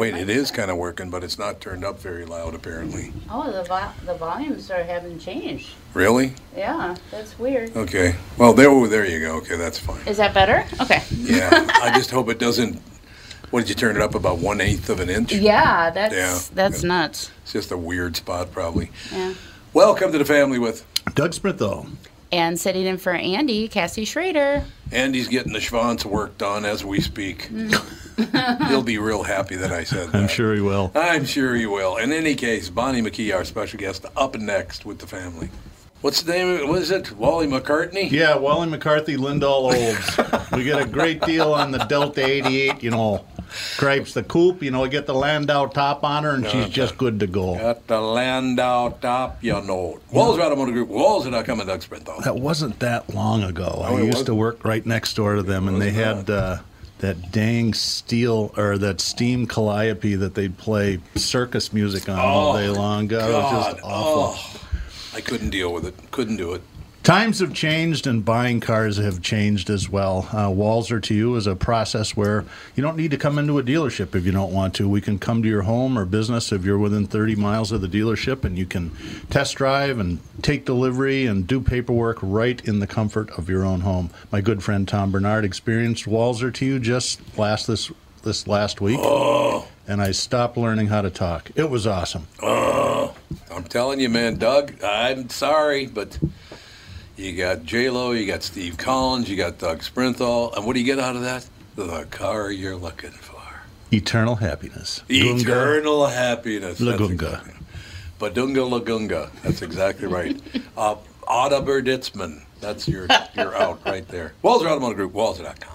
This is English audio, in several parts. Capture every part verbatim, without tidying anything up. Wait, it is kind of working, but it's not turned up very loud, apparently. Oh, the vo the volumes are haven't changed. Really? Yeah, that's weird. Okay. Well, there, oh, there you go. Okay, that's fine. Is that better? Okay. Yeah, I just hope it doesn't. What did you turn it up about one eighth of an inch? Yeah, that's yeah, that's yeah. nuts. It's just a weird spot, probably. Yeah. Welcome to the family with Doug Smithall. And sitting in for Andy, Cassie Schrader. Andy's getting the schwanz worked on as we speak. Mm. He'll be real happy that I said that. I'm sure he will. I'm sure he will. In any case, Bonnie McKee, our special guest, up next with the family. What's the name of it? What is it? Wally McCarthy? Yeah, Wally McCarthy, Lindahl Olds. We get a great deal on the Delta eighty-eight, you know. Cripes the coupe, you know, get the Landau top on her, and got she's the, just good to go. Got the Landau top, you know. Walser Automotive Group, Walser dot com and Doug Smithall. That wasn't that long ago. No, I used wasn't. to work right next door to them, it and they had uh, that dang steel, or that steam calliope that they'd play circus music on oh, all day long. God, God. It was just awful. Oh, I couldn't deal with it. Couldn't do it. Times have changed, and buying cars have changed as well. Uh, Walser to you is a process where you don't need to come into a dealership if you don't want to. We can come to your home or business if you're within thirty miles of the dealership, and you can test drive and take delivery and do paperwork right in the comfort of your own home. My good friend Tom Bernard experienced Walser to you just last this this last week, oh. and I stopped learning how to talk. It was awesome. Oh. I'm telling you, man, Doug, I'm sorry, but... You got J-Lo, you got Steve Collins, you got Doug Smithall, and what do you get out of that? The car you're looking for. Eternal happiness. Eternal Lagunga. happiness. Lagunga. Exactly. Badunga Lagunga. That's exactly right. uh, Otta Berditzman. That's your, you're out right there. Walser Automotive Group, walser dot com.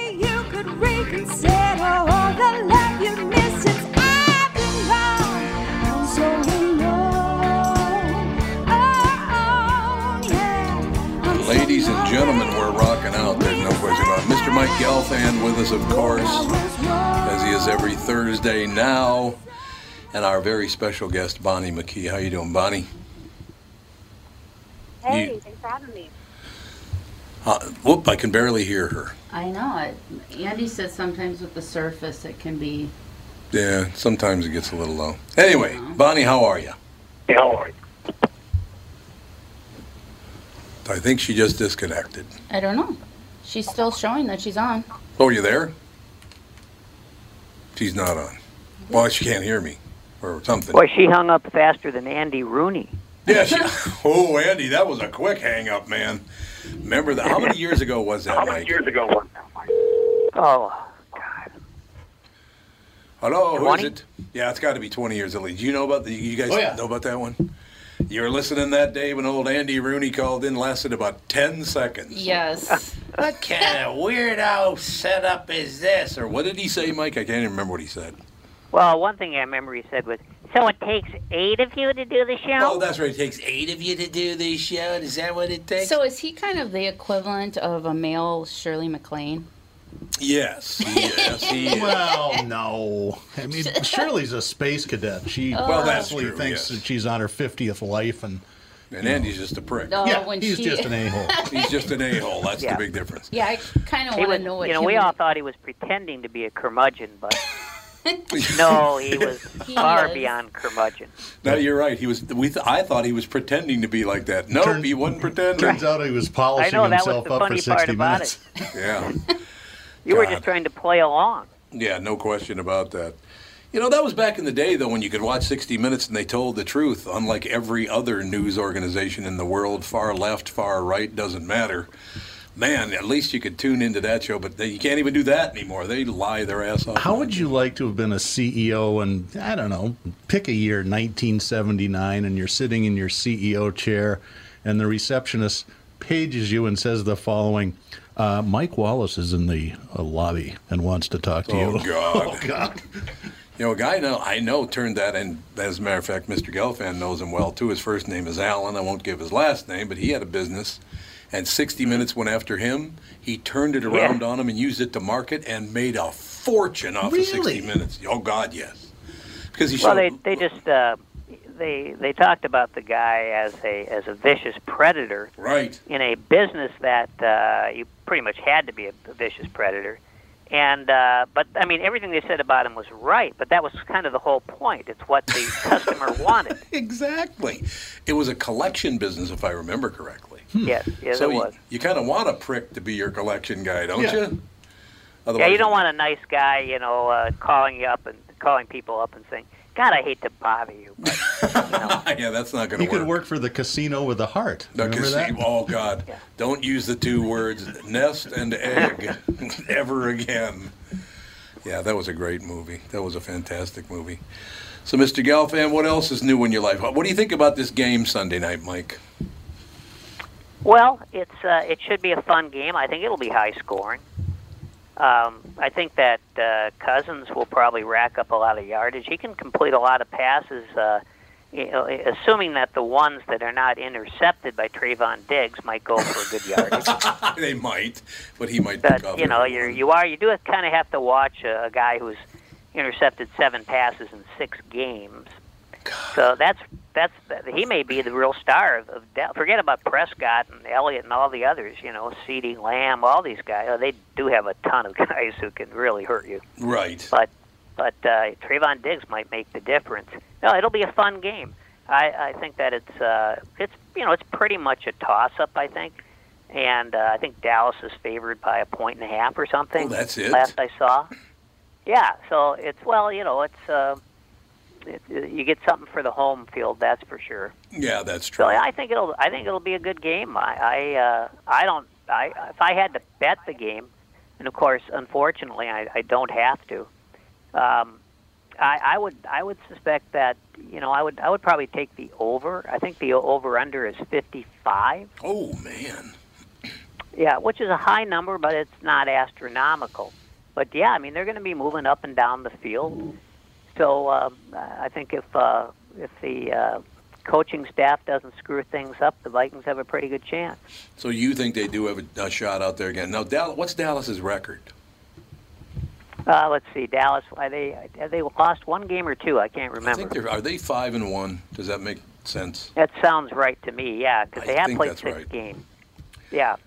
you could reconsider all the love you missed since I've been gone. I'm so alone. Oh, yeah. I'm Ladies so and gentlemen, we're rocking out. There's no question about it. Mister Mike Gelfand with us, of course, as he is every Thursday now. And our very special guest, Bonnie McKee. How you doing, Bonnie? Hey, you... thanks for having me. Uh, whoop, I can barely hear her. I know. It, Andy said sometimes with the surface it can be... Yeah, sometimes it gets a little low. Anyway, Bonnie, how are you? Hey, how are you? I think she just disconnected. I don't know. She's still showing that she's on. Oh, are you there? She's not on. Well, she can't hear me or something. Well, she hung up faster than Andy Rooney. Yeah, she, oh, Andy, that was a quick hang-up, man. Remember that? How many years ago was that, Mike? How many years ago was that, Mike? Oh, God. Hello, who is it? Yeah, it's got to be twenty years at least. Do you know about the, you guys oh, yeah. know about that one? You were listening that day when old Andy Rooney called in, lasted about ten seconds. Yes. What kind of weirdo setup is this? Or what did he say, Mike? I can't even remember what he said. Well, one thing I remember he said was, so it takes eight of you to do the show? Oh, that's right. It takes eight of you to do the show. Is that what it takes? So is he kind of the equivalent of a male Shirley MacLaine? Yes. Yes, he is. Well, no. I mean, Shirley's a space cadet. She oh. well, that's true, thinks yes. that she's on her fiftieth life. And and Andy's know. just a prick. No, yeah, when he's she... just an a-hole. He's just an a-hole. That's yeah. the big difference. Yeah, I kind of want to know what You know, we would... all thought he was pretending to be a curmudgeon, but... No, he was he far is. beyond curmudgeon. No, you're right. He was. We. Th I thought he was pretending to be like that. No, nope, he wasn't pretending. Turns out he was polishing know, himself up for sixty minutes. Yeah. You God. were just trying to play along. Yeah, no question about that. You know, that was back in the day, though, when you could watch sixty minutes and they told the truth, unlike every other news organization in the world, far left, far right, doesn't matter. Man, at least you could tune into that show, but they, you can't even do that anymore. They lie their ass off. How would you like to have been a C E O and, I don't know, pick a year, nineteen seventy-nine, and you're sitting in your C E O chair, and the receptionist pages you and says the following, uh, Mike Wallace is in the uh, lobby and wants to talk to oh, you. God. Oh, God. You know, a guy now I know turned that in. As a matter of fact, Mister Gelfand knows him well, too. His first name is Alan. I won't give his last name, but he had a business. And sixty minutes went after him. He turned it around yeah. on him and used it to market and made a fortune off really? of sixty minutes. Oh, God, yes. Because he showed, well, they, they just uh, they they talked about the guy as a as a vicious predator, right? In a business that uh, you pretty much had to be a vicious predator. And uh, but I mean, everything they said about him was right. But that was kind of the whole point. It's what the customer wanted. Exactly. It was a collection business, if I remember correctly. Hmm. Yes, yes, so it was. You, you kind of want a prick to be your collection guy, don't yeah. you? Otherwise, yeah, you don't want a nice guy, you know, uh, calling you up and calling people up and saying, God, I hate to bother you. But, you know. Yeah, that's not going to work. You could work for the Casino with a Heart. The Casino, oh, God. Yeah. Don't use the two words nest and egg ever again. Yeah, that was a great movie. That was a fantastic movie. So, Mister Gelfand, what else is new in your life? What do you think about this game Sunday night, Mike? Well, it's uh, it should be a fun game. I think it'll be high scoring. Um, I think that uh, Cousins will probably rack up a lot of yardage. He can complete a lot of passes, uh, you know, assuming that the ones that are not intercepted by Trayvon Diggs might go for a good yardage. They might, but he might. But pick up you know, you you are you do kind of have to watch a, a guy who's intercepted seven passes in six games. God. So that's. That's he may be the real star of, of forget about Prescott and Elliott and all the others, you know, CeeDee Lamb, all these guys. Oh, they do have a ton of guys who can really hurt you. Right. But but uh, Trayvon Diggs might make the difference. No, it'll be a fun game. I, I think that it's uh, it's you know it's pretty much a toss up. I think, and uh, I think Dallas is favored by a point and a half or something. Oh, that's it. Last I saw. Yeah. So it's well, you know, it's. Uh, You get something for the home field, that's for sure. Yeah, that's true. So I think it'll. I think it'll be a good game. I. I, uh, I don't. I. If I had to bet the game, and of course, unfortunately, I, I don't have to. Um, I, I would. I would suspect that. You know, I would. I would probably take the over. I think the over under is fifty-five. Oh man. Yeah, which is a high number, but it's not astronomical. But yeah, I mean, they're going to be moving up and down the field. So uh, I think if uh, if the uh, coaching staff doesn't screw things up, the Vikings have a pretty good chance. So you think they do have a, a shot out there again? Now, Dallas, what's Dallas's record? Uh, let's see, Dallas. Are they have they lost one game or two? I can't remember. I think are they five and one? Does that make sense? That sounds right to me. Yeah, because they I have played six right. games. Yeah.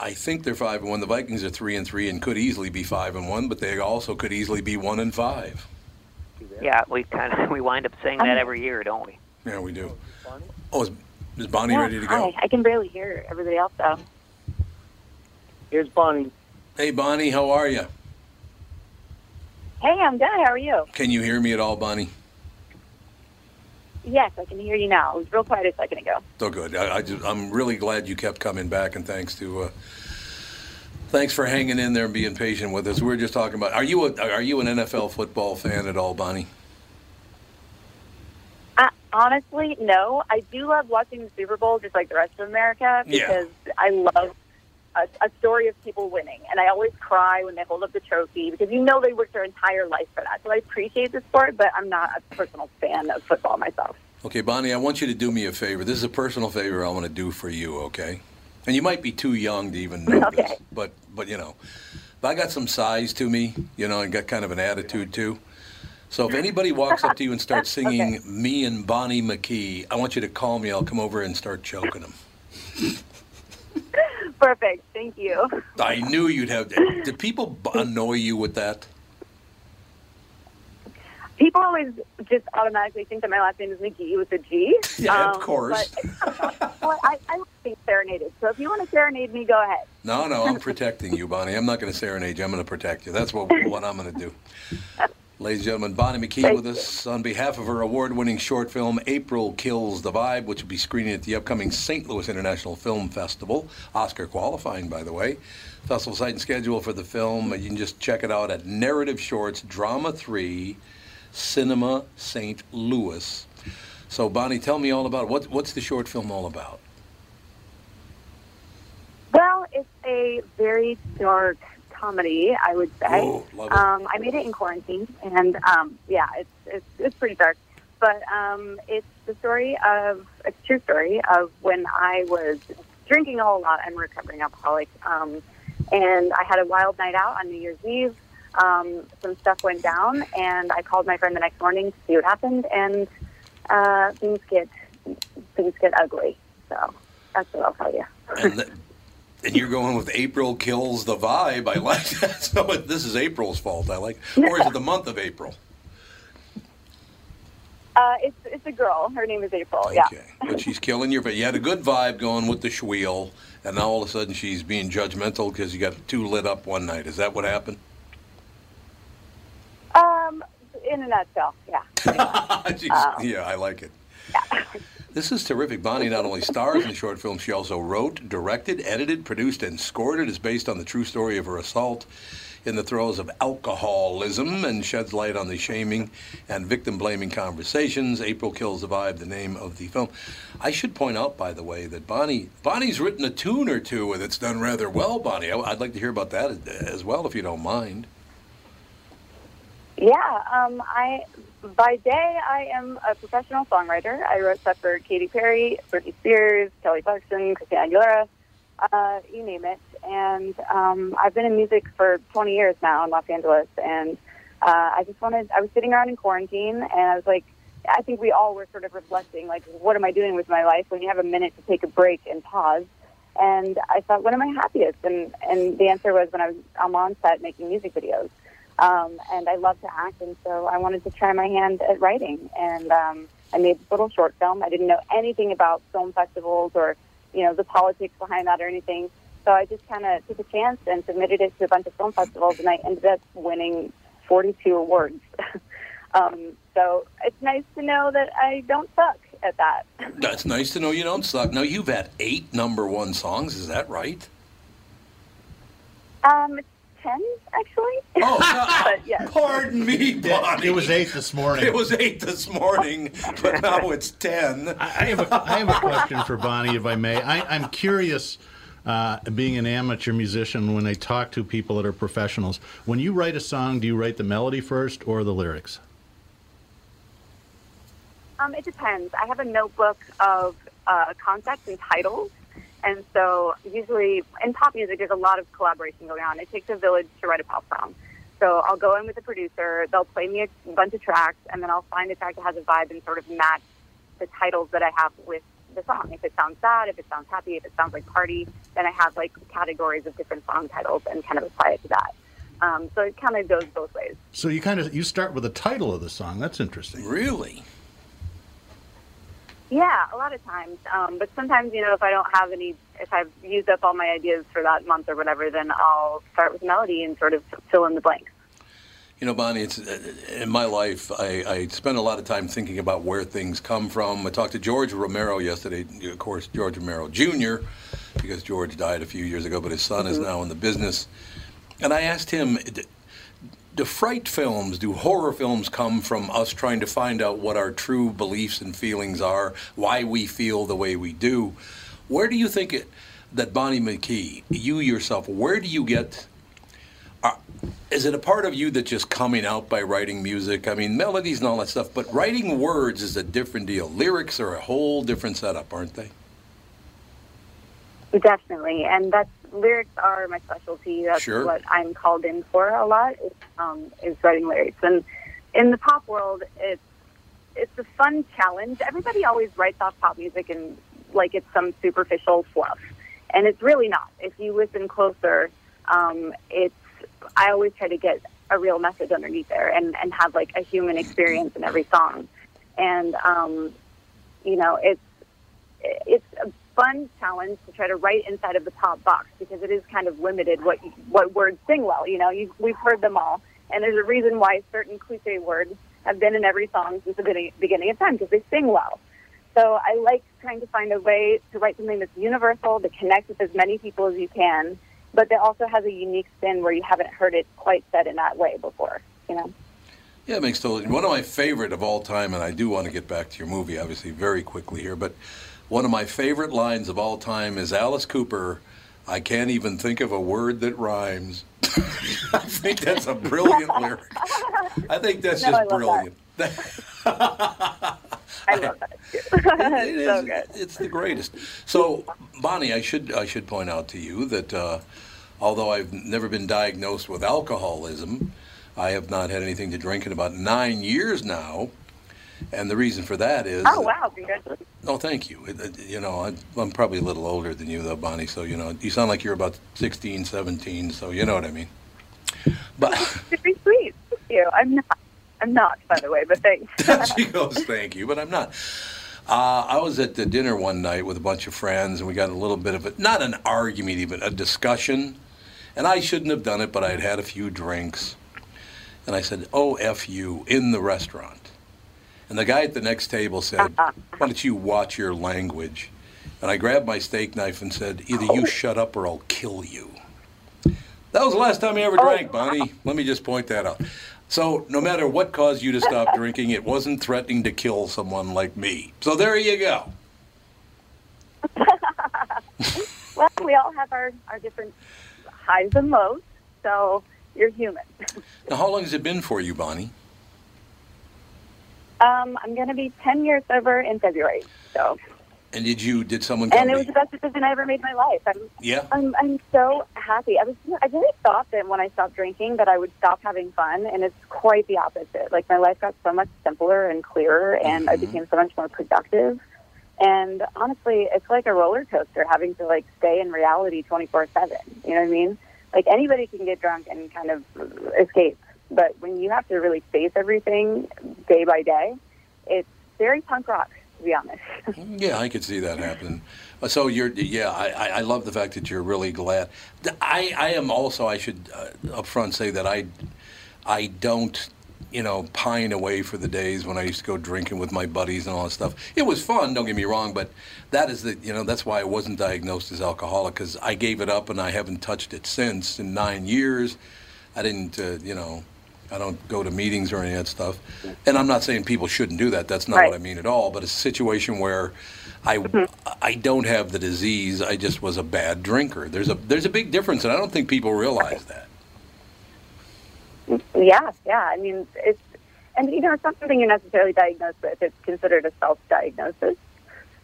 I think they're five and one. The Vikings are three and three and could easily be five and one, but they also could easily be one and five. Yeah, we kind of we wind up saying that every year, don't we? Yeah, we do. Oh, is, is Bonnie yeah, ready to go? Hi. I can barely hear everybody else out. Here's Bonnie. Hey, Bonnie, how are you? Hey, I'm good. How are you? Can you hear me at all, Bonnie? Yes, I can hear you now. It was real quiet a second ago. So good. I, I just, I'm really glad you kept coming back, and thanks to. Uh, Thanks for hanging in there and being patient with us. We were just talking about, are you a, are you an N F L football fan at all, Bonnie? Uh, honestly, no. I do love watching the Super Bowl just like the rest of America because yeah. I love a, a story of people winning. And I always cry when they hold up the trophy because you know they worked their entire life for that. So I appreciate the sport, but I'm not a personal fan of football myself. Okay, Bonnie, I want you to do me a favor. This is a personal favor I want to do for you, okay? And you might be too young to even know okay. this, but, but you know, I got some size to me, you know, and got kind of an attitude too. So if anybody walks up to you and starts singing okay. me and Bonnie McKee, I want you to call me. I'll come over and start choking them. Perfect. Thank you. I knew you'd have that. Did people annoy you with that? People always just automatically think that my last name is McGee with a G. Yeah, um, of course. But, well, I, I like being serenaded, so if you want to serenade me, go ahead. No, no, I'm protecting you, Bonnie. I'm not going to serenade you. I'm going to protect you. That's what, what I'm going to do. Ladies and gentlemen, Bonnie McKee Thank with us you. on behalf of her award-winning short film, April Kills the Vibe, which will be screening at the upcoming Saint Louis International Film Festival. Oscar qualifying, by the way. Festival site and schedule for the film, you can just check it out at Narrative Shorts Drama three, Cinema Saint Louis. So, Bonnie, tell me all about it. What, what's the short film all about? Well, it's a very dark comedy, I would say. Whoa, love it. Um, I made it in quarantine, and um, yeah, it's, it's it's pretty dark. But um, it's the story of, it's a true story of when I was drinking a whole lot. I'm a recovering alcoholic, um, and I had a wild night out on New Year's Eve. Um, some stuff went down, and I called my friend the next morning to see what happened, and uh, things get things get ugly. So that's what I'll tell you. And the- And you're going with April Kills the Vibe. I like that. So this is April's fault. I like, or is it the month of April? Uh, it's it's a girl. Her name is April. Okay. Yeah. But she's killing your. But you had a good vibe going with the shweel, and now all of a sudden she's being judgmental because you got too lit up one night. Is that what happened? Um, in a nutshell, yeah. uh, yeah, I like it. Yeah. This is terrific. Bonnie not only stars in the short film, she also wrote, directed, edited, produced, and scored it. It's based on the true story of her assault in the throes of alcoholism and sheds light on the shaming and victim-blaming conversations. April Kills the Vibe, the name of the film. I should point out, by the way, that Bonnie Bonnie's written a tune or two that's done rather well, Bonnie. I'd like to hear about that as well, if you don't mind. Yeah, um, I by day I am a professional songwriter. I wrote stuff for Katy Perry, Britney Spears, Kelly Clarkson, Christina Aguilera, uh, you name it. And um, I've been in music for twenty years now in Los Angeles. And uh, I just wanted, I was sitting around in quarantine, and I was like, I think we all were sort of reflecting, like, what am I doing with my life when you have a minute to take a break and pause? And I thought, when am I happiest? And, and the answer was when I was, I'm on set making music videos. Um, and I love to act, and so I wanted to try my hand at writing. And um, I made this little short film. I didn't know anything about film festivals or, you know, the politics behind that or anything. So I just kind of took a chance and submitted it to a bunch of film festivals, and I ended up winning forty-two awards. um, so it's nice to know that I don't suck at that. That's nice to know you don't suck. Now, you've had eight number one songs. Is that right? Um. It's ten, actually. Oh, but, yes. Pardon me, Bonnie. It was eight this morning. It was eight this morning, but now it's ten. I, I, have, a, I have a question for Bonnie, if I may. I, I'm curious, uh, being an amateur musician, when I talk to people that are professionals, when you write a song, do you write the melody first or the lyrics? Um, it depends. I have a notebook of uh, concepts and titles. And so usually in pop music, there's a lot of collaboration going on. It takes a village to write a pop song. So I'll go in with a producer. They'll play me a bunch of tracks, and then I'll find a track that has a vibe and sort of match the titles that I have with the song. If it sounds sad, if it sounds happy, if it sounds like party, then I have like categories of different song titles and kind of apply it to that. Um, so it kind of goes both ways. So you kind of you start with the title of the song. That's interesting. Really? Yeah, a lot of times. Um, but sometimes, you know, if I don't have any, if I've used up all my ideas for that month or whatever, then I'll start with melody and sort of fill in the blanks. You know, Bonnie, it's, in my life, I, I spend a lot of time thinking about where things come from. I talked to George Romero yesterday, of course, George Romero Junior, because George died a few years ago, but his son mm-hmm. is now in the business. And I asked him, do fright films, do horror films come from us trying to find out what our true beliefs and feelings are, why we feel the way we do? Where do you think it, that Bonnie McKee, you yourself, where do you get, are, is it a part of you that's just coming out by writing music? I mean, melodies and all that stuff, but writing words is a different deal. Lyrics are a whole different setup, aren't they? Definitely, and that's, lyrics are my specialty. That's sure. what I'm called in for a lot, is, um, is writing lyrics. And in the pop world, it's it's a fun challenge. Everybody always writes off pop music and like it's some superficial fluff, and it's really not. If you listen closer, um, it's I always try to get a real message underneath there and, and have like a human experience in every song. And, um, you know, it's it's a fun challenge to try to write inside of the pop box because it is kind of limited what what words sing well. You know, you, we've heard them all, And there's a reason why certain cliche words have been in every song since the beginning of time, because they sing well. So I like trying to find a way to write something that's universal, to connect with as many people as you can, but that also has a unique spin where you haven't heard it quite said in that way before, you know? Yeah, it makes total sense. One of my favorite of all time, and I do want to get back to your movie, obviously, very quickly here, but one of my favorite lines of all time is Alice Cooper, "I can't even think of a word that rhymes." I think that's a brilliant lyric. I think that's no, just brilliant. That. I love that. Too. It, it so is, good. It's the greatest. So, Bonnie, I should I should point out to you that uh, although I've never been diagnosed with alcoholism, I have not had anything to drink in about nine years now, and the reason for that is. Oh wow! Congratulations. No, oh, thank you. It, it, you know, I, I'm probably a little older than you, though, Bonnie. So you know, you sound like you're about sixteen, seventeen. So you know what I mean. But it's very sweet. Thank you. I'm not. I'm not, by the way, but thanks. She goes, thank you, but I'm not. Uh, I was at the dinner one night with a bunch of friends, and we got a little bit of a, not an argument even, a discussion. And I shouldn't have done it, but I had had a few drinks. And I said, "Oh, F you," in the restaurant. And the guy at the next table said, "Why don't you watch your language?" And I grabbed my steak knife and said, "Either you shut up or I'll kill you." That was the last time I ever drank, Bonnie. Let me just point that out. So no matter what caused you to stop drinking, it wasn't threatening to kill someone like me. So there you go. Well, we all have our, our different highs and lows, so you're human. Now, how long has it been for you, Bonnie? Um, I'm going to be ten years sober in February. So. And did you, did someone come And it was the best decision I ever made in my life. I'm, yeah. I'm, I'm so happy. I was, I really thought that when I stopped drinking that I would stop having fun, and it's quite the opposite. Like, my life got so much simpler and clearer, and mm-hmm. I became so much more productive. And honestly, it's like a roller coaster having to, like, stay in reality twenty-four seven. You know what I mean? Like, anybody can get drunk and kind of escape. But when you have to really face everything day by day, it's very punk rock. To be honest. Yeah, I could see that happening. So you're, yeah, I, I love the fact that you're really glad. I, I am also, I should uh, up front say that I, I don't, you know, pine away for the days when I used to go drinking with my buddies and all that stuff. It was fun, don't get me wrong, but that is the, you know, that's why I wasn't diagnosed as alcoholic, because I gave it up and I haven't touched it since in nine years. I didn't, uh, you know. I don't go to meetings or any of that stuff. And I'm not saying people shouldn't do that. That's not right. What I mean at all. But it's a situation where I, mm-hmm. I don't have the disease. I just was a bad drinker. There's a there's a big difference, and I don't think people realize that. Yeah, yeah. I mean, it's, and, you know, it's not something you're necessarily diagnosed with. It's considered a self-diagnosis.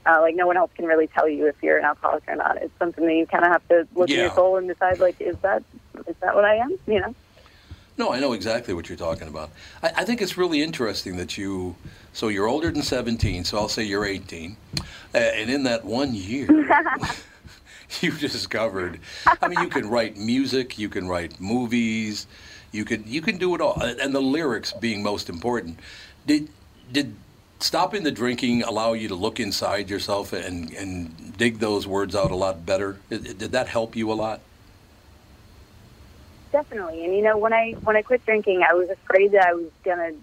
Uh, like, no one else can really tell you if you're an alcoholic or not. It's something that you kind of have to look yeah. in your soul and decide, like, is that is that what I am, you know? No, I know exactly what you're talking about. I, I think it's really interesting that you, so you're older than seventeen, so I'll say you're eighteen. Uh, and in that one year, you discovered, I mean, you can write music, you can write movies, you can, you can do it all. And the lyrics being most important. Did, did stopping the drinking allow you to look inside yourself and, and dig those words out a lot better? Did, did that help you a lot? Definitely. And, you know, when I when I quit drinking, I was afraid that I was going to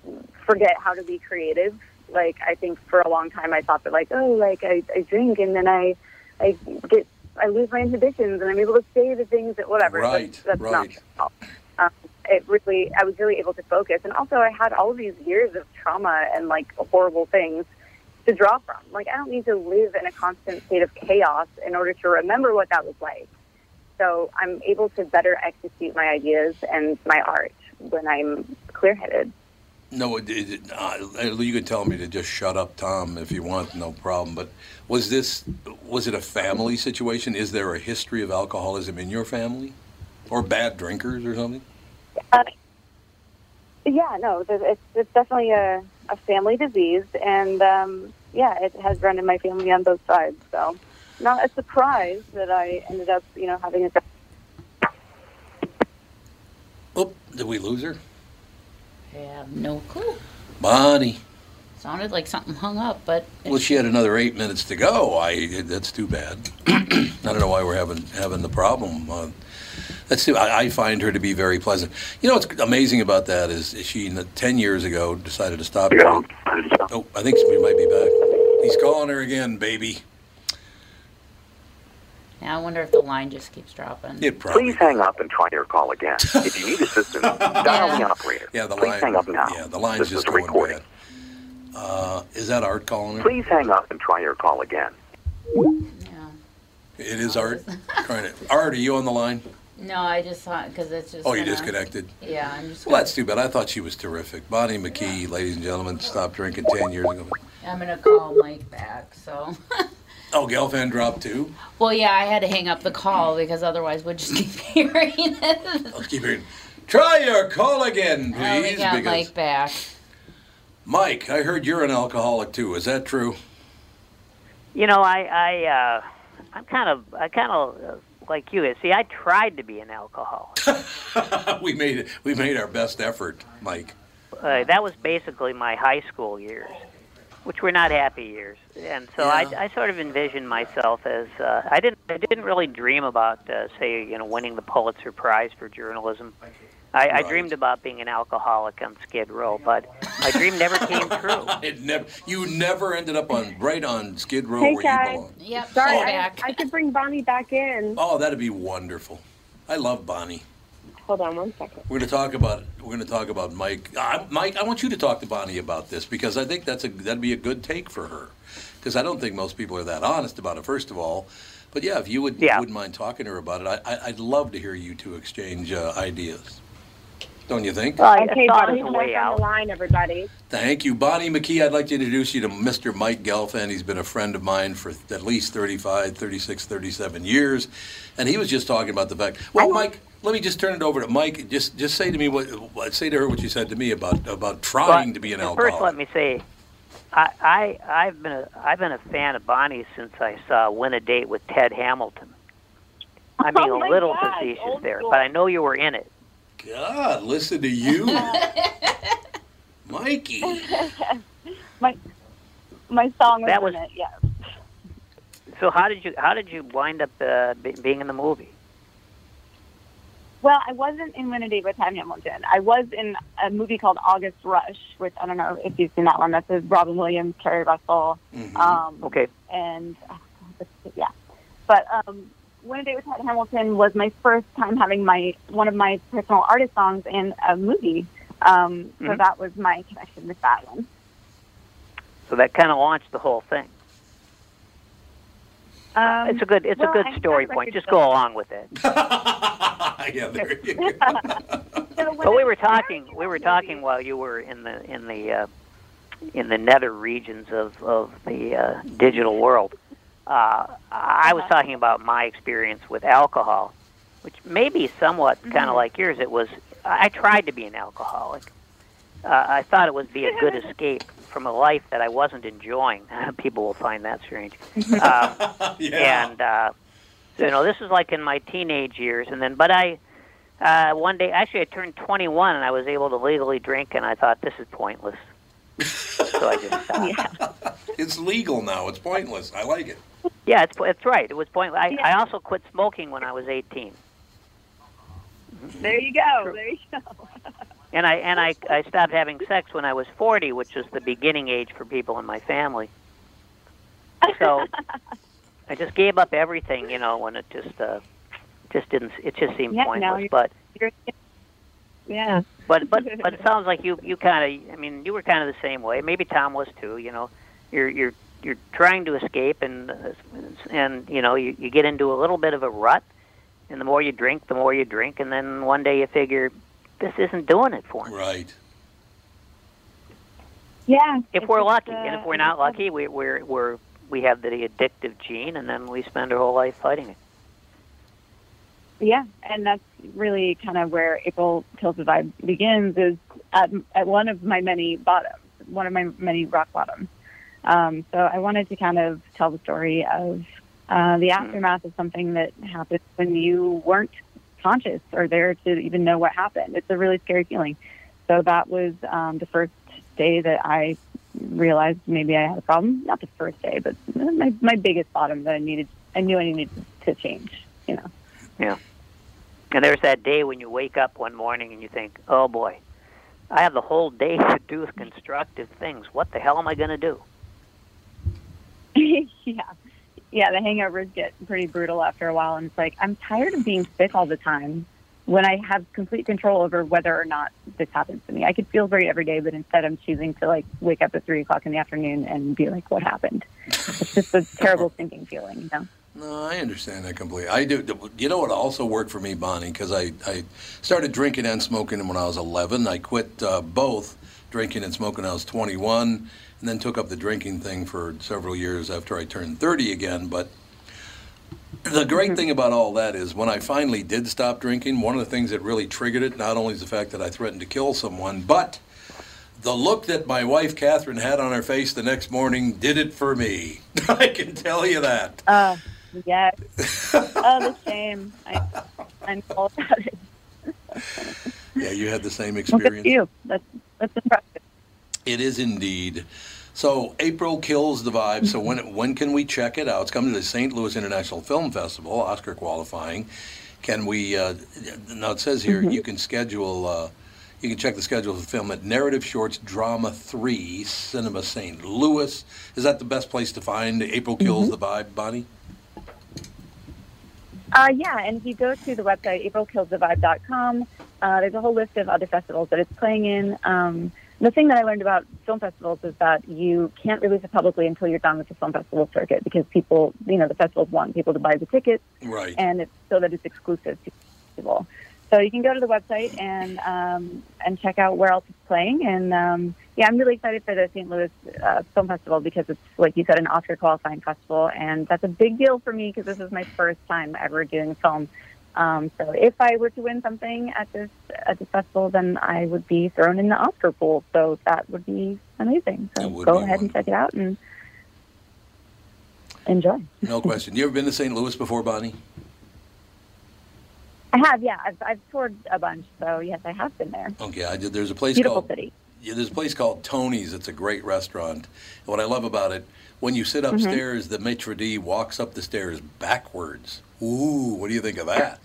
forget how to be creative. Like, I think for a long time I thought that, like, oh, like, I, I drink and then I I get I lose my inhibitions and I'm able to say the things that whatever. Right, that's, that's right. Not my fault. Um, it really, I was really able to focus. And also I had all these years of trauma and, like, horrible things to draw from. Like, I don't need to live in a constant state of chaos in order to remember what that was like. So I'm able to better execute my ideas and my art when I'm clear-headed. No, it, it, uh, you could tell me to just shut up, Tom, if you want, no problem. But was this, was it a family situation? Is there a history of alcoholism in your family? Or bad drinkers or something? Uh, yeah, no, it's, it's definitely a, a family disease. And, um, yeah, it has run in my family on both sides, so... Not a surprise that I ended up, you know, having a... Oh, did we lose her? I have no clue. Bonnie. Sounded like something hung up, but... Well, she had another eight minutes to go. I. That's too bad. I don't know why we're having having the problem. Uh, let's see, I, I find her to be very pleasant. You know what's amazing about that is she, ten years ago, decided to stop. Yeah. Oh, I think somebody might be back. He's calling her again, baby. Now I wonder if the line just keeps dropping. It probably. Please hang up and try your call again. If you need assistance, dial yeah. the operator. Yeah, the Please line. Hang up now. Yeah, the line's this just going recording. Bad. Uh, is that Art calling her? Please hang up and try your call again. Yeah. It is Art. Trying to, Art, are you on the line? No, I just thought because it's just. Oh, you disconnected. Yeah, I'm just. Well, that's too bad. I thought she was terrific. Bonnie McKee, yeah. ladies and gentlemen, stopped drinking ten years ago. I'm gonna call Mike back. So. Oh, Gelfand dropped too? Well, yeah, I had to hang up the call because otherwise we'll just keep hearing it. Let's keep hearing. Try your call again, please. Oh, we got Mike back. Mike, I heard you're an alcoholic too. Is that true? You know, I, I, uh, I'm kind of, I kind of uh, like you. See, I tried to be an alcoholic. we made, we made our best effort, Mike. Uh, that was basically my high school years. Which were not happy years, and so yeah. I, I sort of envisioned myself as uh, I didn't I didn't really dream about uh, say you know winning the Pulitzer Prize for journalism. I, right. I dreamed about being an alcoholic on Skid Row, but my dream never came true. It never you never ended up on right on Skid Row hey, where guys. You belong. Yep, sorry, oh. I, I could bring Bonnie back in. Oh, that'd be wonderful. I love Bonnie. Hold on one second. We're going to talk about we're going to talk about Mike. I, Mike, I want you to talk to Bonnie about this because I think that's a that'd be a good take for her, because I don't think most people are that honest about it. First of all, but yeah, if you would yeah. wouldn't mind talking to her about it, I, I, I'd love to hear you two exchange uh, ideas. Don't you think? Well, okay, Bonnie's on the line, everybody. Thank you, Bonnie McKee. I'd like to introduce you to Mister Mike Gelfand. He's been a friend of mine for at least thirty-five, thirty-six, thirty-seven years, and he was just talking about the fact. Well, I Mike. Let me just turn it over to Mike. Just, just say to me what, say to her what you said to me about about trying well, to be an alcoholic. First, let me say, I, I, I've been a, I've been a fan of Bonnie since I saw Win a Date with Ted Hamilton. I mean, oh a little God, facetious there, God. But I know you were in it. God, listen to you, Mikey. my, my song was, that was in it. Yes. Yeah. So how did you how did you wind up uh, being in the movie? Well, I wasn't in Win a Date with Ted Hamilton. I was in a movie called August Rush, which I don't know if you've seen that one. That's with Robin Williams, Kerry Russell. Mm-hmm. um, okay. And, yeah. But um, Win a Date with Ted Hamilton was my first time having my one of my personal artist songs in a movie. Um, so mm-hmm. that was my connection with that one. So that kind of launched the whole thing. Um, it's a good it's well, a good I story point. Just go that. Along with it. Yeah, there you go. So but we were talking we were talking while you were in the in the uh, in the nether regions of of the uh, digital world. Uh, I was talking about my experience with alcohol, which may be somewhat kind of mm-hmm. like yours. It was I tried to be an alcoholic. Uh, I thought it would be a good escape from a life that I wasn't enjoying. People will find that strange. Uh, yeah. And, uh, you know, this is like in my teenage years. And then, but I, uh, one day, actually I turned twenty-one and I was able to legally drink and I thought, this is pointless. So I just stopped. Yeah. It's legal now. It's pointless. I like it. Yeah, it's, it's right. It was pointless. I, yeah. I also quit smoking when I was eighteen. There you go. True. There you go. And I and I, I stopped having sex when I was forty, which is the beginning age for people in my family. So I just gave up everything, you know, when it just uh, just didn't it just seemed yeah, pointless. No, you're, but you're, yeah, but but but it sounds like you you kind of I mean you were kind of the same way. Maybe Tom was too. You know, you're you're you're trying to escape, and and you know you, you get into a little bit of a rut, and the more you drink, the more you drink, and then one day you figure. This isn't doing it for me. Right. Yeah. If we're lucky, uh, and if we're not lucky, we we're, we're we have the addictive gene, and then we spend our whole life fighting it. Yeah, and that's really kind of where April Kills the Vibe begins. Is at, at one of my many bottoms, one of my many rock bottoms. Um, so I wanted to kind of tell the story of uh, the aftermath mm. of something that happened when you weren't conscious or there to even know what happened. It's a really scary feeling. So that was um, the first day that I realized maybe I had a problem. Not the first day, but my my biggest bottom that I needed. I knew I needed to change. You know. Yeah. And there's that day when you wake up one morning and you think, oh boy, I have the whole day to do constructive things. What the hell am I going to do? yeah. Yeah, the hangovers get pretty brutal after a while. And it's like, I'm tired of being sick all the time when I have complete control over whether or not this happens to me. I could feel great every day, but instead I'm choosing to, like, wake up at three o'clock in the afternoon and be like, what happened? It's just a terrible sinking feeling, you know? No, I understand that completely. I do. You know what also worked for me, Bonnie, because I, I started drinking and smoking when I was eleven. I quit uh, both drinking and smoking when I was twenty-one, and then took up the drinking thing for several years after I turned thirty again. But the great mm-hmm. thing about all that is when I finally did stop drinking, one of the things that really triggered it not only is the fact that I threatened to kill someone, but the look that my wife, Catherine, had on her face the next morning did it for me. I can tell you that. Uh. Yes. Oh, the shame. I, I'm all about it. Yeah, you had the same experience. Look at you. That's, that's impressive. It is indeed. So, April Kills the Vibe. So, when when can we check it out? It's coming to the Saint Louis International Film Festival, Oscar qualifying. Can we? Uh, now it says here mm-hmm. you can schedule. Uh, you can check the schedule of the film at Narrative Shorts Drama three, Cinema Saint Louis. Is that the best place to find April Kills mm-hmm. the Vibe, Bonnie? Uh, yeah, and if you go to the website, april kills the vibe dot com, uh, there's a whole list of other festivals that it's playing in. Um, the thing that I learned about film festivals is that you can't release it publicly until you're done with the film festival circuit because people, you know, the festivals want people to buy the tickets. Right. And it's so that it's exclusive to people. So you can go to the website and um, and check out where else it's playing. And, um, yeah, I'm really excited for the Saint Louis uh, Film Festival because it's, like you said, an Oscar-qualifying festival. And that's a big deal for me because this is my first time ever doing film. Um, so if I were to win something at this at this festival, then I would be thrown in the Oscar pool. So that would be amazing. So go ahead wonderful. and check it out and enjoy. No question. You ever been to Saint Louis before, Bonnie? I have, yeah. I've, I've toured a bunch, so yes, I have been there. Okay, I did. There's a place Beautiful called city. Yeah, there's a place called Tony's. It's a great restaurant. And what I love about it, when you sit upstairs, mm-hmm. the maitre d' walks up the stairs backwards. Ooh, what do you think of that?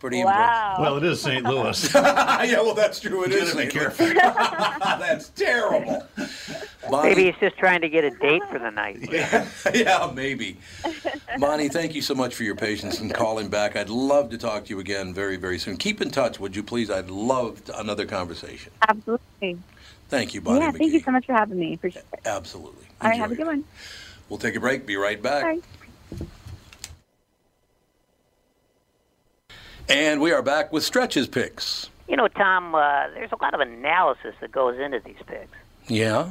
Pretty wow. impressive. Well, it is Saint Louis. Yeah, well, that's true. It you is. Be careful. That's terrible. Bonnie, maybe he's just trying to get a date for the night. Yeah, yeah, maybe. Bonnie, thank you so much for your patience and calling back. I'd love to talk to you again very, very soon. Keep in touch, would you please? I'd love to, another conversation. Absolutely. Thank you, Bonnie. Yeah, thank McKee. you so much for having me. Appreciate it. Absolutely. Enjoy All right, have it. a good one. We'll take a break. Be right back. Bye. And we are back with Stretch's picks. You know, Tom, uh, there's a lot of analysis that goes into these picks. Yeah.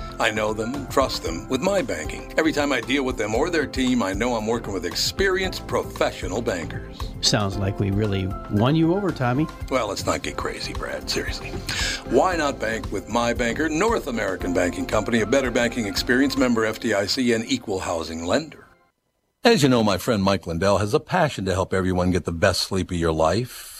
I know them and trust them with my banking. Every time I deal with them or their team, I know I'm working with experienced professional bankers. Sounds like we really won you over, Tommy. Well, let's not get crazy, Brad. Seriously. Why not bank with my banker, North American Banking Company, a better banking experience, member F D I C, and equal housing lender? As you know, my friend Mike Lindell has a passion to help everyone get the best sleep of your life.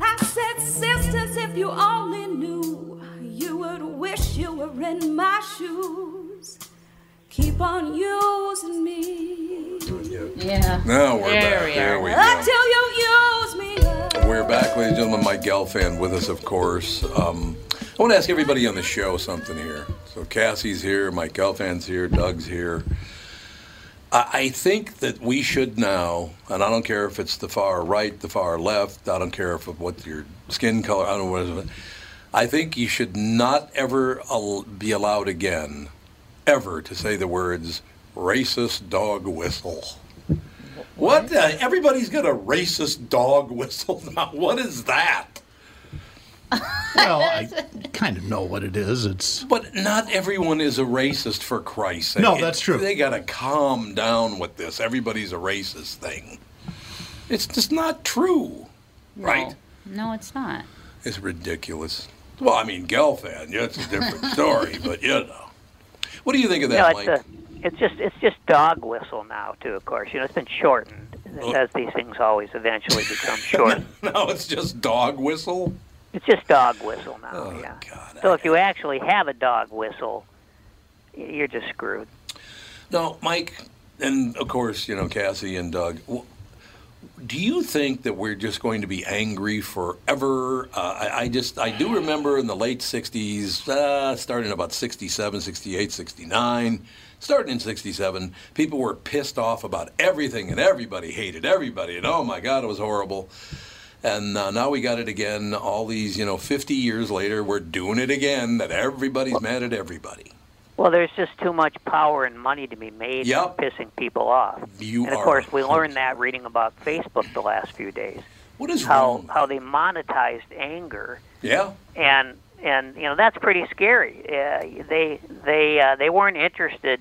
I said, sisters, if you only knew, you would wish you were in my shoes. Keep on using me. Yeah. Now we're there back. We there we go. Until you use me. Love. We're back, ladies and gentlemen. Mike Gelfand with us, of course. Um, I want to ask everybody on the show something here. So Cassie's here, Mike Gelfand's here, Doug's here. I think that we should now, and I don't care if it's the far right, the far left, I don't care if of what your skin color, I don't know what it is, I think you should not ever be allowed again, ever, to say the words, racist dog whistle. What? Uh, everybody's got a racist dog whistle now. What is that? Well, I kind of know what it is. It's But not everyone is a racist, for Christ's sake. No, that's true. It, they got to calm down with this. Everybody's a racist thing. It's just not true, no. Right? No, it's not. It's ridiculous. Well, I mean, Gelfand, yeah, it's a different story, but you know. What do you think of that, no, it's Mike? A, it's just it's just dog whistle now, too, of course. You know, it's been shortened, as these things always eventually become shortened. No, it's just dog whistle? It's just dog whistle now, oh, yeah. God, so I if you actually have a dog whistle, you're just screwed. No, Mike, and of course, you know, Cassie and Doug, do you think that we're just going to be angry forever? Uh, I, I just, I do remember in the late sixties, uh, starting about sixty-seven, sixty-eight, sixty-nine, starting in sixty-seven, people were pissed off about everything and everybody hated everybody, and oh my God, it was horrible. And uh, now we got it again. All these, you know, fifty years later, we're doing it again, that everybody's well, mad at everybody. Well, there's just too much power and money to be made yep. from pissing people off. You and, of course, we learned that reading about Facebook the last few days. What is how, wrong? How they monetized anger. Yeah. And, and you know, that's pretty scary. Uh, they, they, uh, they weren't interested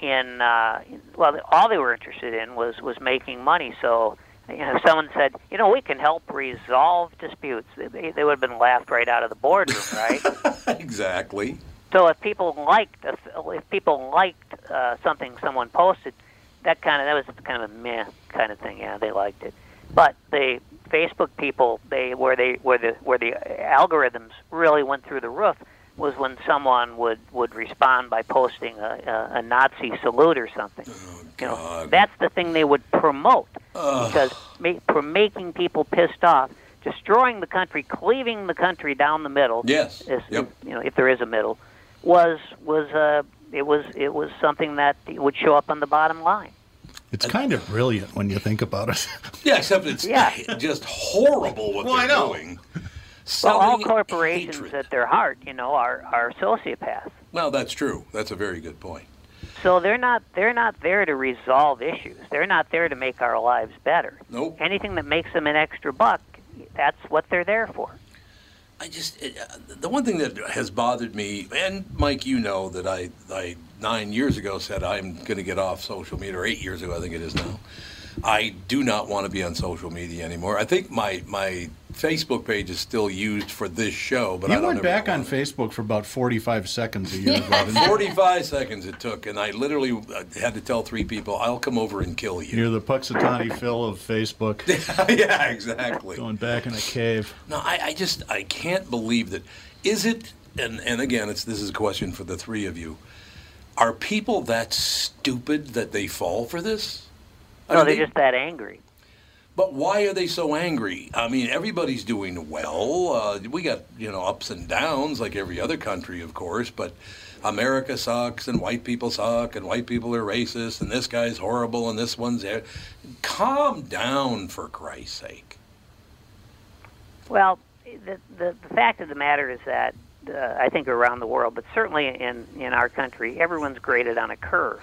in, uh, well, all they were interested in was, was making money, so... You know, if someone said, you know, we can help resolve disputes, they, they would have been laughed right out of the boardroom, right? Exactly. So if people liked if, if people liked uh, something someone posted, that kind of that was kind of a meh kind of thing. Yeah, they liked it. But the Facebook people, they where they where the where the algorithms really went through the roof was when someone would, would respond by posting a, a, a Nazi salute or something. Oh, God. You know, that's the thing they would promote. Ugh. Because ma- for making people pissed off, destroying the country, cleaving the country down the middle. Yes. Is, yep. You know, if there is a middle, was was uh, it was it was something that would show up on the bottom line. It's kind of brilliant when you think about it. Yeah, except it's yeah. just horrible what well, they're I know. doing. Well, all corporations hatred. at their heart, you know, are, are sociopaths. Well, that's true. That's a very good point. So they're not they're not there to resolve issues. They're not there to make our lives better. Nope. Anything that makes them an extra buck, that's what they're there for. I just it, uh, the one thing that has bothered me, and Mike, you know that I I nine years ago said I'm going to get off social media, or eight years ago I think it is now. I do not want to be on social media anymore. I think my my Facebook page is still used for this show, but you I don't went back on Facebook for about forty-five seconds a year. Robin. forty-five seconds it took, and I literally had to tell three people, "I'll come over and kill you." You're the Puxatani Phil of Facebook. Yeah, exactly. Going back in a cave. No, I, I just I can't believe that. Is it? And and again, it's this is a question for the three of you. Are people that stupid that they fall for this? I no, mean, they're just that angry. But why are they so angry? I mean, everybody's doing well. Uh, we got, you know, ups and downs like every other country, of course, but America sucks and white people suck and white people are racist and this guy's horrible and this one's... Calm down, for Christ's sake. Well, the, the, the fact of the matter is that uh, I think around the world, but certainly in, in our country, everyone's graded on a curve.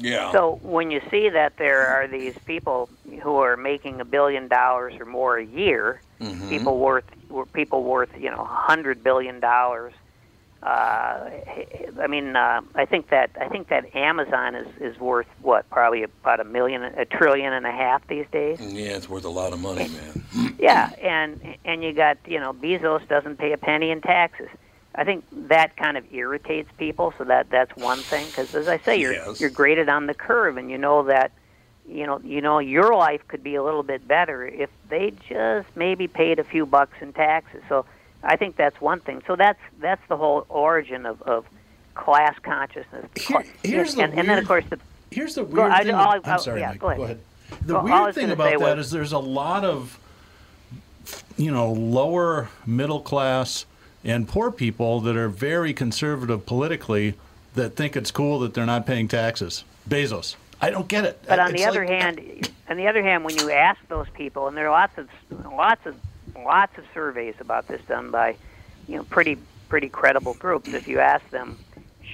Yeah. So when you see that there are these people who are making a billion dollars or more a year, mm-hmm. people worth people worth you know one hundred billion dollars. Uh, I mean, uh, I think that I think that Amazon is, is worth what probably about a million, a trillion and a half these days. Yeah, it's worth a lot of money, man. Yeah, and and you got you know Bezos doesn't pay a penny in taxes. I think that kind of irritates people, so that that's one thing. Because as I say, you're yes. you're graded on the curve, and you know that, you know, you know your life could be a little bit better if they just maybe paid a few bucks in taxes. So I think that's one thing. So that's that's the whole origin of, of class consciousness. Here, here's and, the and, weird, and then of course the here's the weird go, thing. I, I'll, I'll, I'm sorry, yeah, Mike. Go ahead. Go ahead. The well, weird thing about that was, is there's a lot of you know lower middle class and poor people that are very conservative politically that think it's cool that they're not paying taxes. Bezos. I don't get it. But on it's the other like... hand, on the other hand, when you ask those people, and there are lots of lots of lots of surveys about this done by, you know, pretty pretty credible groups. If you ask them,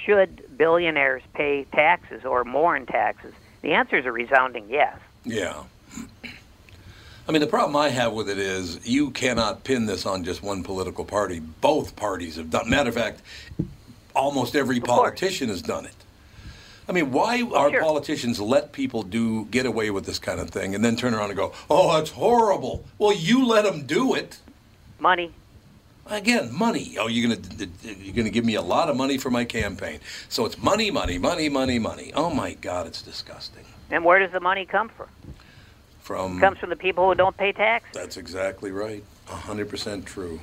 should billionaires pay taxes or more in taxes? The answer is a resounding yes. Yeah. I mean, the problem I have with it is you cannot pin this on just one political party. Both parties have done. Matter of fact, almost every politician has done it. I mean, why are sure. politicians let people do get away with this kind of thing and then turn around and go, "Oh, that's horrible"? Well, you let them do it. Money. Again, money. Oh, you're gonna you're gonna give me a lot of money for my campaign. So it's money, money, money, money, money. Oh my God, it's disgusting. And where does the money come from? From, it comes from the people who don't pay tax. That's exactly right. one hundred percent true.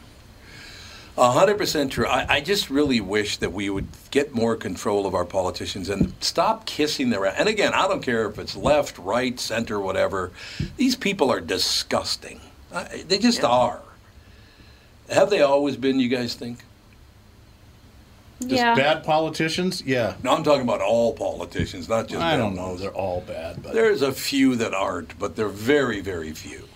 one hundred percent true. I, I just really wish that we would get more control of our politicians and stop kissing their ass. And again, I don't care if it's left, right, center, whatever. These people are disgusting. I, they just yeah. are. Have they always been, you guys think? Just yeah. bad politicians? Yeah. No, I'm talking about all politicians, not just I don't know. They're all bad. But there's a few that aren't, but they're very, very few.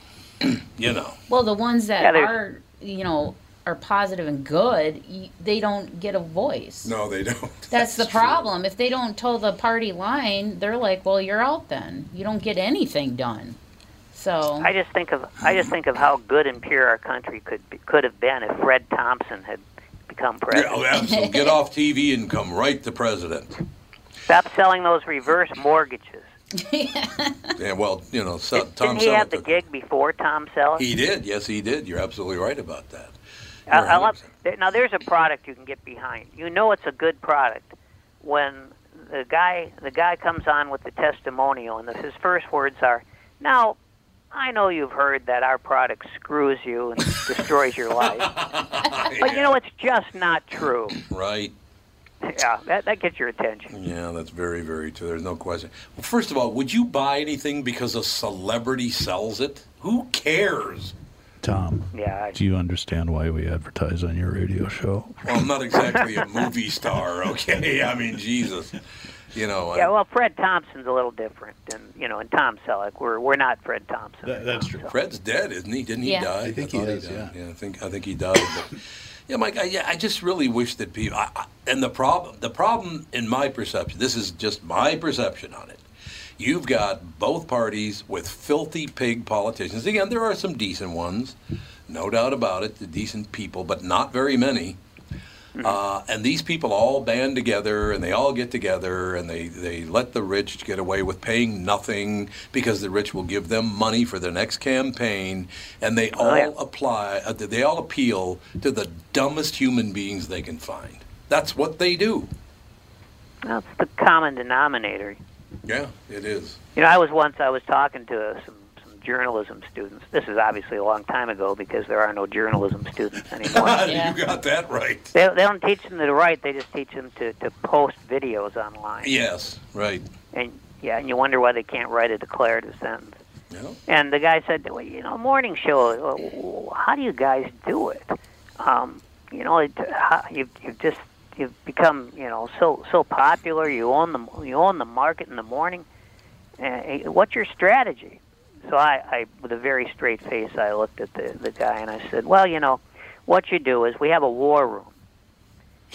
You know. Well, the ones that yeah, are, you know, are positive and good, they don't get a voice. No, they don't. That's, That's the problem. True. If they don't toe the party line, they're like, well, you're out then. You don't get anything done. So I just think of I just think of how good and pure our country could be, could have been if Fred Thompson had become president. Yeah, absolutely. Get off T V and come right to president. Stop selling those reverse mortgages. Yeah. Yeah, well, you know, so, did, Tom Selleck. Didn't he Selleck have the took, gig before Tom Selleck? He did. Yes, he did. You're absolutely right about that. I, I love, now, there's a product you can get behind. You know it's a good product when the guy the guy comes on with the testimonial, and the, his first words are, "Now, I know you've heard that our product screws you and destroys your life, but yeah. you know it's just not true." Right. Yeah, that, that gets your attention. Yeah, that's very, very true. There's no question. Well, first of all, would you buy anything because a celebrity sells it? Who cares? Tom, yeah, I... do you understand why we advertise on your radio show? Well, I'm not exactly a movie star, okay? I mean, Jesus. You know, yeah, well, Fred Thompson's a little different, and you know, and Tom Selleck, we're we're not Fred Thompson. That, that's true. So. Fred's dead, isn't he? Didn't he yeah. die? I think I he, is, he died. Yeah. yeah, I think I think he died. But, yeah, Mike. I, yeah, I just really wish that people. I, I, and the problem, the problem in my perception. This is just my perception on it. You've got both parties with filthy pig politicians. Again, there are some decent ones, no doubt about it. The decent people, but not very many. Uh, and these people all band together, and they all get together, and they, they let the rich get away with paying nothing because the rich will give them money for their next campaign, and they all oh, yeah. apply. Uh, they all appeal to the dumbest human beings they can find. That's what they do. Well, it's the common denominator. Yeah, it is. You know, I was once I was talking to some. journalism students. This is obviously a long time ago because there are no journalism students anymore. Yeah. You got that right. They, they don't teach them to write. They just teach them to, to post videos online. Yes, right. And yeah, and you wonder why they can't write a declarative sentence. Yeah. And the guy said, well, you know, morning show, how do you guys do it? Um, you know, it, how, you've, you've just you've become you know so so popular. You own the you own the market in the morning. Uh, what's your strategy? So I, I, with a very straight face, I looked at the, the guy and I said, well, you know, what you do is we have a war room.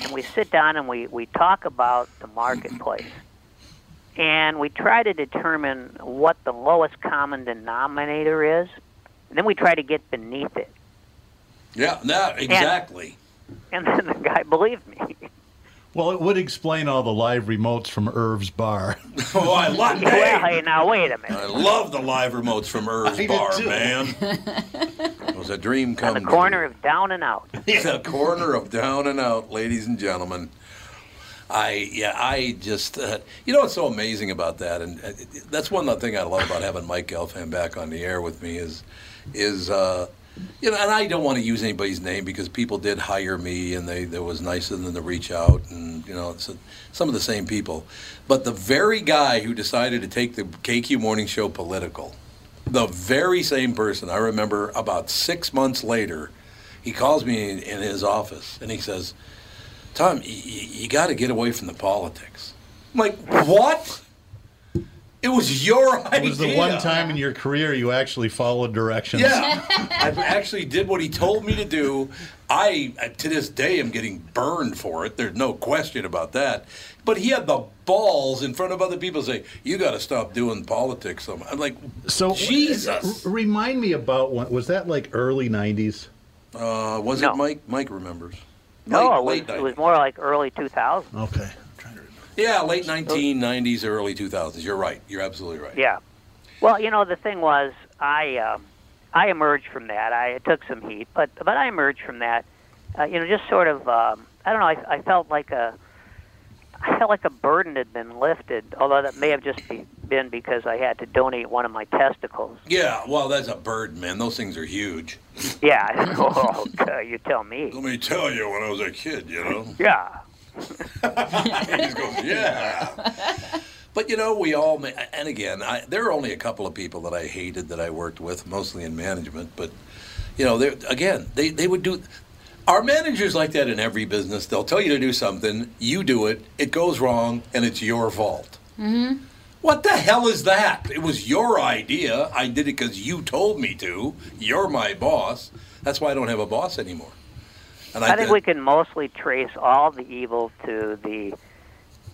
And we sit down and we, we talk about the marketplace. And we try to determine what the lowest common denominator is. And then we try to get beneath it. Yeah, no, exactly. And, and then the guy believed me. Well, it would explain all the live remotes from Irv's Bar. Oh, I love that. Well, hey, now, wait a minute. I love the live remotes from Irv's I Bar, man. It was a dream come true. On the corner of Down and Out. The corner of Down and Out, ladies and gentlemen. I, yeah, I just, uh, you know what's so amazing about that? And uh, that's one thing I love about having Mike Gelfand back on the air with me is, is, uh, you know, and I don't want to use anybody's name because people did hire me, and they there was nicer than the reach out, and you know, it's a, some of the same people. But the very guy who decided to take the K Q Morning Show political, the very same person, I remember about six months later, he calls me in, in his office, and he says, "Tom, y- y- you got to get away from the politics." I'm like, what? It was your idea. It was the one time in your career you actually followed directions. Yeah. I actually did what he told me to do. I, to this day, am getting burned for it. There's no question about that. But he had the balls in front of other people say, you got to stop doing politics. I'm like, so, Jesus. R- remind me about one. Was that like early nineties? Uh, was no. it Mike? Mike remembers. No, Mike, it, was, late it was more like early two thousands. Okay. Yeah, late nineteen nineties, early two thousands. You're right. You're absolutely right. Yeah. Well, you know, the thing was, I uh, I emerged from that. I took some heat, but but I emerged from that. Uh, you know, just sort of, um, I don't know. I, I felt like a I felt like a burden had been lifted. Although that may have just be, been because I had to donate one of my testicles. Yeah. Well, that's a burden, man. Those things are huge. Yeah. Oh, okay, you tell me. Let me tell you, when I was a kid, you know. Yeah. He's going, yeah. But you know, we all, and again, I, there are only a couple of people that I hated that I worked with, mostly in management. But you know, again, they they would do. Our managers like that in every business. They'll tell you to do something, you do it, it goes wrong, and it's your fault. Mm-hmm. What the hell is that? It was your idea. I did it because you told me to. You're my boss. That's why I don't have a boss anymore. And I, I think did. we can mostly trace all the evil to the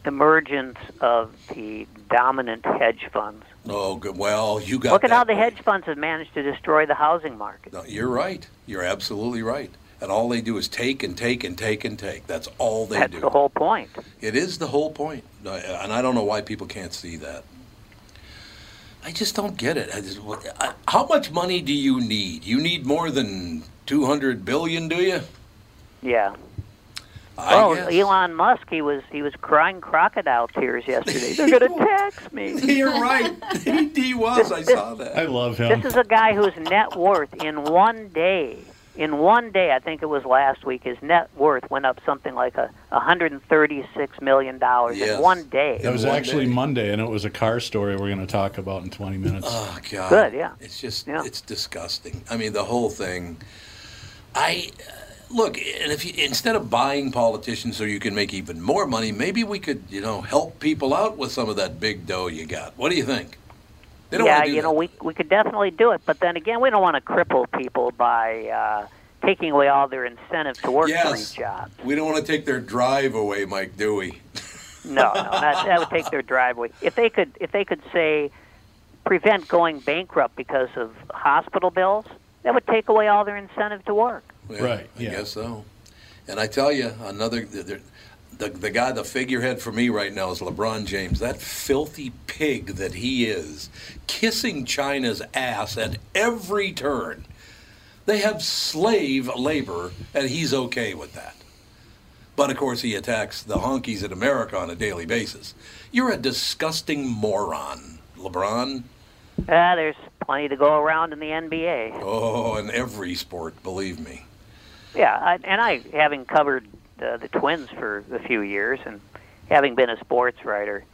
emergence of the dominant hedge funds. Oh, good. Well, you got Look at that how the point. hedge funds have managed to destroy the housing market. No, you're right. You're absolutely right. And all they do is take and take and take and take. That's all they That's do. That's the whole point. It is the whole point. And I don't know why people can't see that. I just don't get it. I just, I, how much money do you need? You need more than two hundred billion dollars, do you? Yeah. Oh, Elon Musk, he was he was crying crocodile tears yesterday. They're going to tax me. You're right. He, he was. This, I saw this, that. I love him. This is a guy whose net worth in one day, in one day, I think it was last week, his net worth went up something like a one hundred thirty-six million dollars yes. in one day. It was actually day. Monday, and it was a car story we're going to talk about in twenty minutes. Oh, God. Good, yeah. It's just, yeah. it's disgusting. I mean, the whole thing. I... Look, and if you, instead of buying politicians so you can make even more money, maybe we could, you know, help people out with some of that big dough you got. What do you think? They don't yeah, do you that. know, we we could definitely do it. But then again, we don't want to cripple people by uh, taking away all their incentive to work yes. for these jobs. We don't want to take their drive away, Mike, do we? No, no, that, that would take their drive away. If they could, if they could say, prevent going bankrupt because of hospital bills, that would take away all their incentive to work. Yeah, right. I yeah. guess so. And I tell you, another the, the the guy, the figurehead for me right now is LeBron James. That filthy pig that he is, kissing China's ass at every turn. They have slave labor, and he's okay with that. But, of course, he attacks the honkies in America on a daily basis. You're a disgusting moron, LeBron. Ah, uh, there's plenty to go around in the N B A. Oh, in every sport, believe me. Yeah, I, and I, having covered uh, the Twins for a few years and having been a sports writer,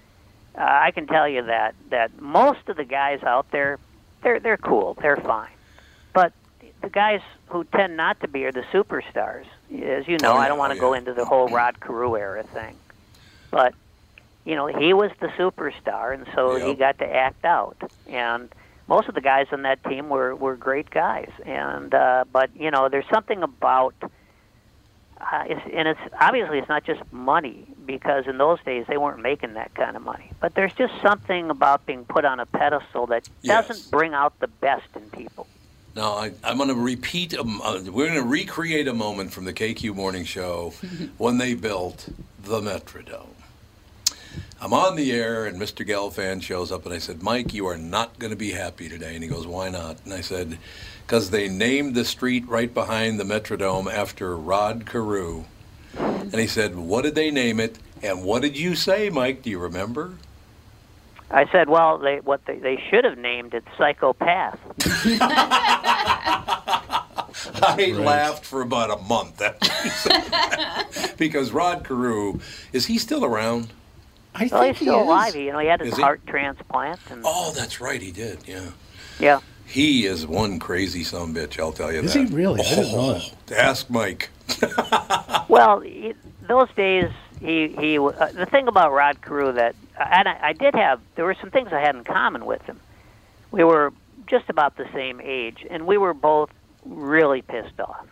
uh, I can tell you that, that most of the guys out there, they're, they're cool, they're fine. But the guys who tend not to be are the superstars. As you know, oh, yeah, I don't want to oh, yeah. go into the whole Rod Carew era thing. But, you know, he was the superstar, and so yep. he got to act out. And most of the guys on that team were, were great guys. And uh, But, you know, there's something about, uh, it's, and it's obviously it's not just money, because in those days they weren't making that kind of money. But there's just something about being put on a pedestal that yes. doesn't bring out the best in people. Now, I, I'm going to repeat, um, uh, we're going to recreate a moment from the K Q Morning Show when they built the Metrodome. I'm on the air, and Mister Gelfand shows up, and I said, Mike, you are not going to be happy today. And he goes, why not? And I said, because they named the street right behind the Metrodome after Rod Carew. And he said, what did they name it? And what did you say, Mike? Do you remember? I said, well, they, what they, they should have named it Psychopath. I right. laughed for about a month after he said that. Because Rod Carew, is he still around? I well, think he's still he alive. You know, he had his is heart he? transplant. And oh, that's right, he did, yeah. Yeah. He is one crazy sumbitch, I'll tell you is that. Is he really? Oh, ask Mike. Well, he, those days, he, he uh, the thing about Rod Carew that, and I, I did have, there were some things I had in common with him. We were just about the same age, and we were both really pissed off.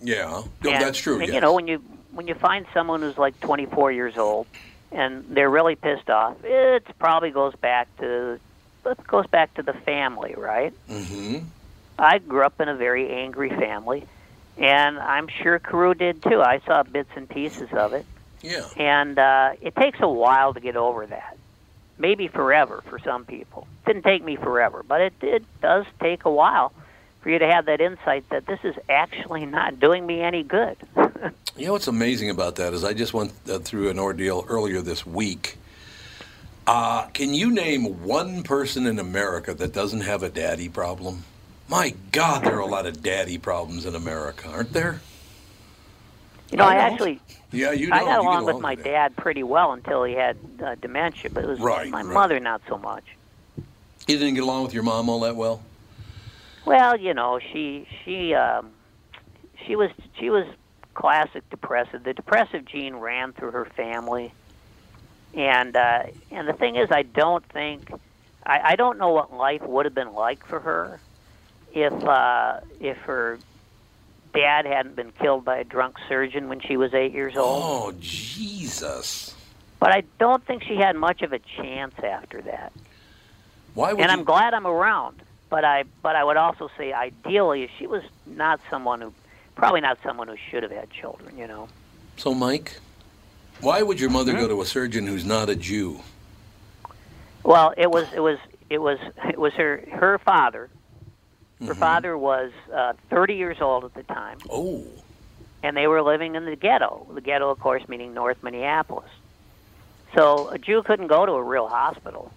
Yeah, no, and, that's true, and, yes. You know, when you when you find someone who's like twenty-four years old, and they're really pissed off, it probably goes back to, it goes back to the family, right? Mm-hmm. I grew up in a very angry family, and I'm sure Carew did too. I saw bits and pieces of it. Yeah. And uh, it takes a while to get over that. Maybe forever for some people. It didn't take me forever, but it, it does take a while for you to have that insight that this is actually not doing me any good. You know what's amazing about that is I just went uh, through an ordeal earlier this week. Uh, can you name one person in America that doesn't have a daddy problem? My God, there are a lot of daddy problems in America, aren't there? You know, I, I actually... Yeah, you know, I got along, along with my dad pretty well until he had uh, dementia, but it was right, my right. mother not so much. You didn't get along with your mom all that well? Well, you know, she she um, she was she was classic depressive. The depressive gene ran through her family, and uh, and the thing is, I don't think I, I don't know what life would have been like for her if uh, if her. Dad hadn't been killed by a drunk surgeon when she was eight years old. Oh, Jesus. But I don't think she had much of a chance after that. Why would And you... I'm glad I'm around. But I but I would also say, ideally, she was not someone who, probably not someone who should have had children, you know. So, Mike, why would your mother mm-hmm. go to a surgeon who's not a Jew? Well, it was, it was, it was, it was her, her father. Her father was uh, thirty years old at the time. Oh. And they were living in the ghetto. The ghetto, of course, meaning North Minneapolis. So a Jew couldn't go to a real hospital.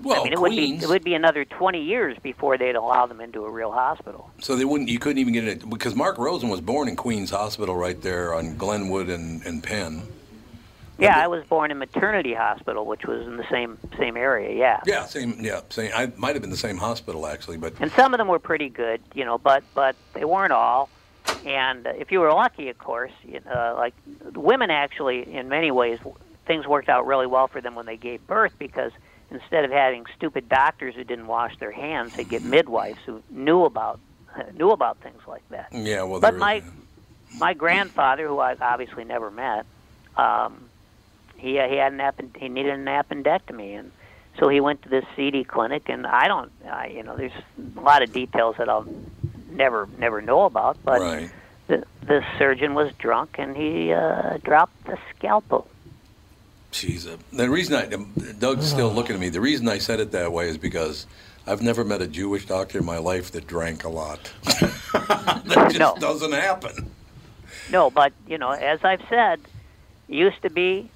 Well, I mean, it would be, it would be another twenty years before they'd allow them into a real hospital. So they wouldn't. You couldn't even get it because Mark Rosen was born in Queens Hospital right there on Glenwood and, and Penn. Yeah, I was born in Maternity Hospital, which was in the same same area. Yeah. Yeah, same. Yeah, same. I might have been the same hospital actually, but. And some of them were pretty good, you know, but but they weren't all. And if you were lucky, of course, uh, like women actually, in many ways, things worked out really well for them when they gave birth because instead of having stupid doctors who didn't wash their hands, they get midwives who knew about knew about things like that. Yeah, well. But my is, yeah. my grandfather, who I obviously never met. Um, He uh, he had an append- he needed an appendectomy, and so he went to this C D clinic. And I don't, I, you know, there's a lot of details that I'll never never know about. But right. the the surgeon was drunk and he uh, dropped the scalpel. Jeez, uh, the reason I, Doug's still looking at me, the reason I said it that way is because I've never met a Jewish doctor in my life that drank a lot. That just no. doesn't happen. No, but, you know, as I've said, it used to be,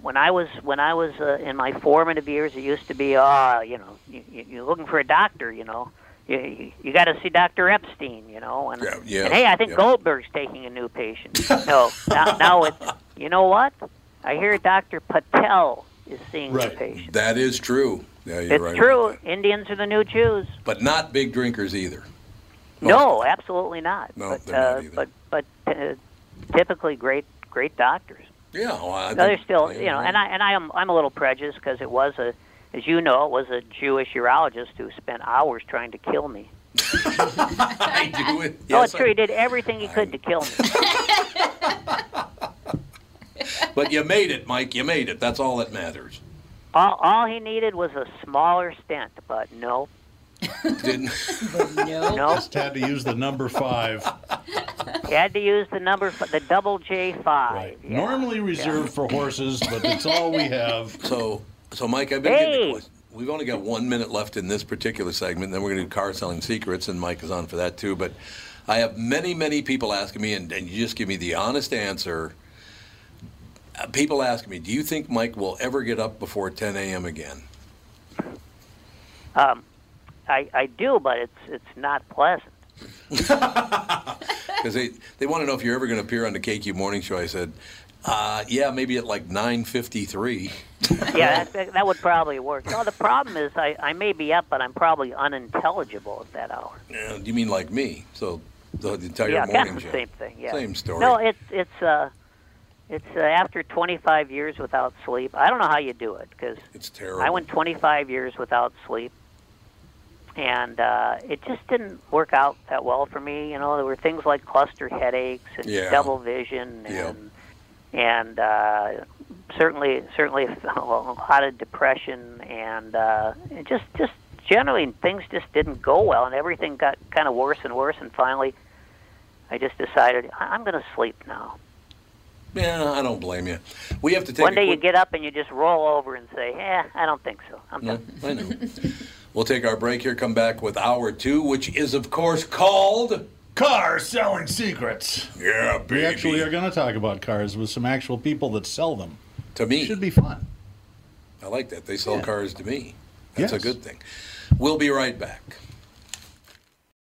when I was when I was uh, in my formative years, it used to be, ah, uh, you know, you, you're looking for a doctor, you know. You, you, you got to see Doctor Epstein, you know. And, yeah, yeah, and hey, I think yeah. Goldberg's taking a new patient. No, now, now it's, you know what? I hear Doctor Patel is seeing right. the patient. That is true. Yeah, you're it's right true. Indians are the new Jews. But not big drinkers either. No, no absolutely not. No, but, they're uh, not either. But but uh, typically great great doctors. Yeah, well, I no, they're still I, you know, I, and I and I am I'm a little prejudiced because it was a, as you know, it was a Jewish urologist who spent hours trying to kill me. I do it. No, yes, it's true. He did everything he could I, to kill me. But you made it, Mike. You made it. That's all that matters. All, all he needed was a smaller stent, but no. Didn't. But no. no. Just had to use the number five. You had to use the number, f- the double J five. Right. Yeah. Normally reserved yeah. for horses, but it's all we have. So, so Mike, I've been hey. getting a question. We've only got one minute left in this particular segment. Then we're going to do car selling secrets, and Mike is on for that too. But I have many, many people asking me, and, and you just give me the honest answer. People ask me, do you think Mike will ever get up before ten a.m. again? Um, I, I do, but it's it's not pleasant. Because they, they want to know if you're ever going to appear on the K Q Morning Show. I said, uh, yeah, maybe at like nine fifty-three. Yeah, that, that would probably work. No, the problem is I, I may be up, but I'm probably unintelligible at that hour. Yeah, you mean like me? So the entire yeah, morning show. Yeah, kind of the same thing. Yeah. Same story. No, it's... it's uh, It's uh, after twenty-five years without sleep. I don't know how you do it because it's terrible. I went twenty-five years without sleep, and uh, it just didn't work out that well for me. You know, there were things like cluster headaches and yeah. double vision, and yeah. and uh, certainly certainly a lot of depression, and uh, it just just generally things just didn't go well, and everything got kind of worse and worse, and finally, I just decided I'm going to sleep now. Yeah, I don't blame you. We have to take one day. A quick... You get up and you just roll over and say, "Eh, I don't think so. I'm done." No, I know. We'll take our break here. Come back with hour two, which is of course called Car Selling Secrets. Yeah, baby. We actually are going to talk about cars with some actual people that sell them. To me, it should be fun. I like that they sell yeah. cars to me. That's yes. a good thing. We'll be right back.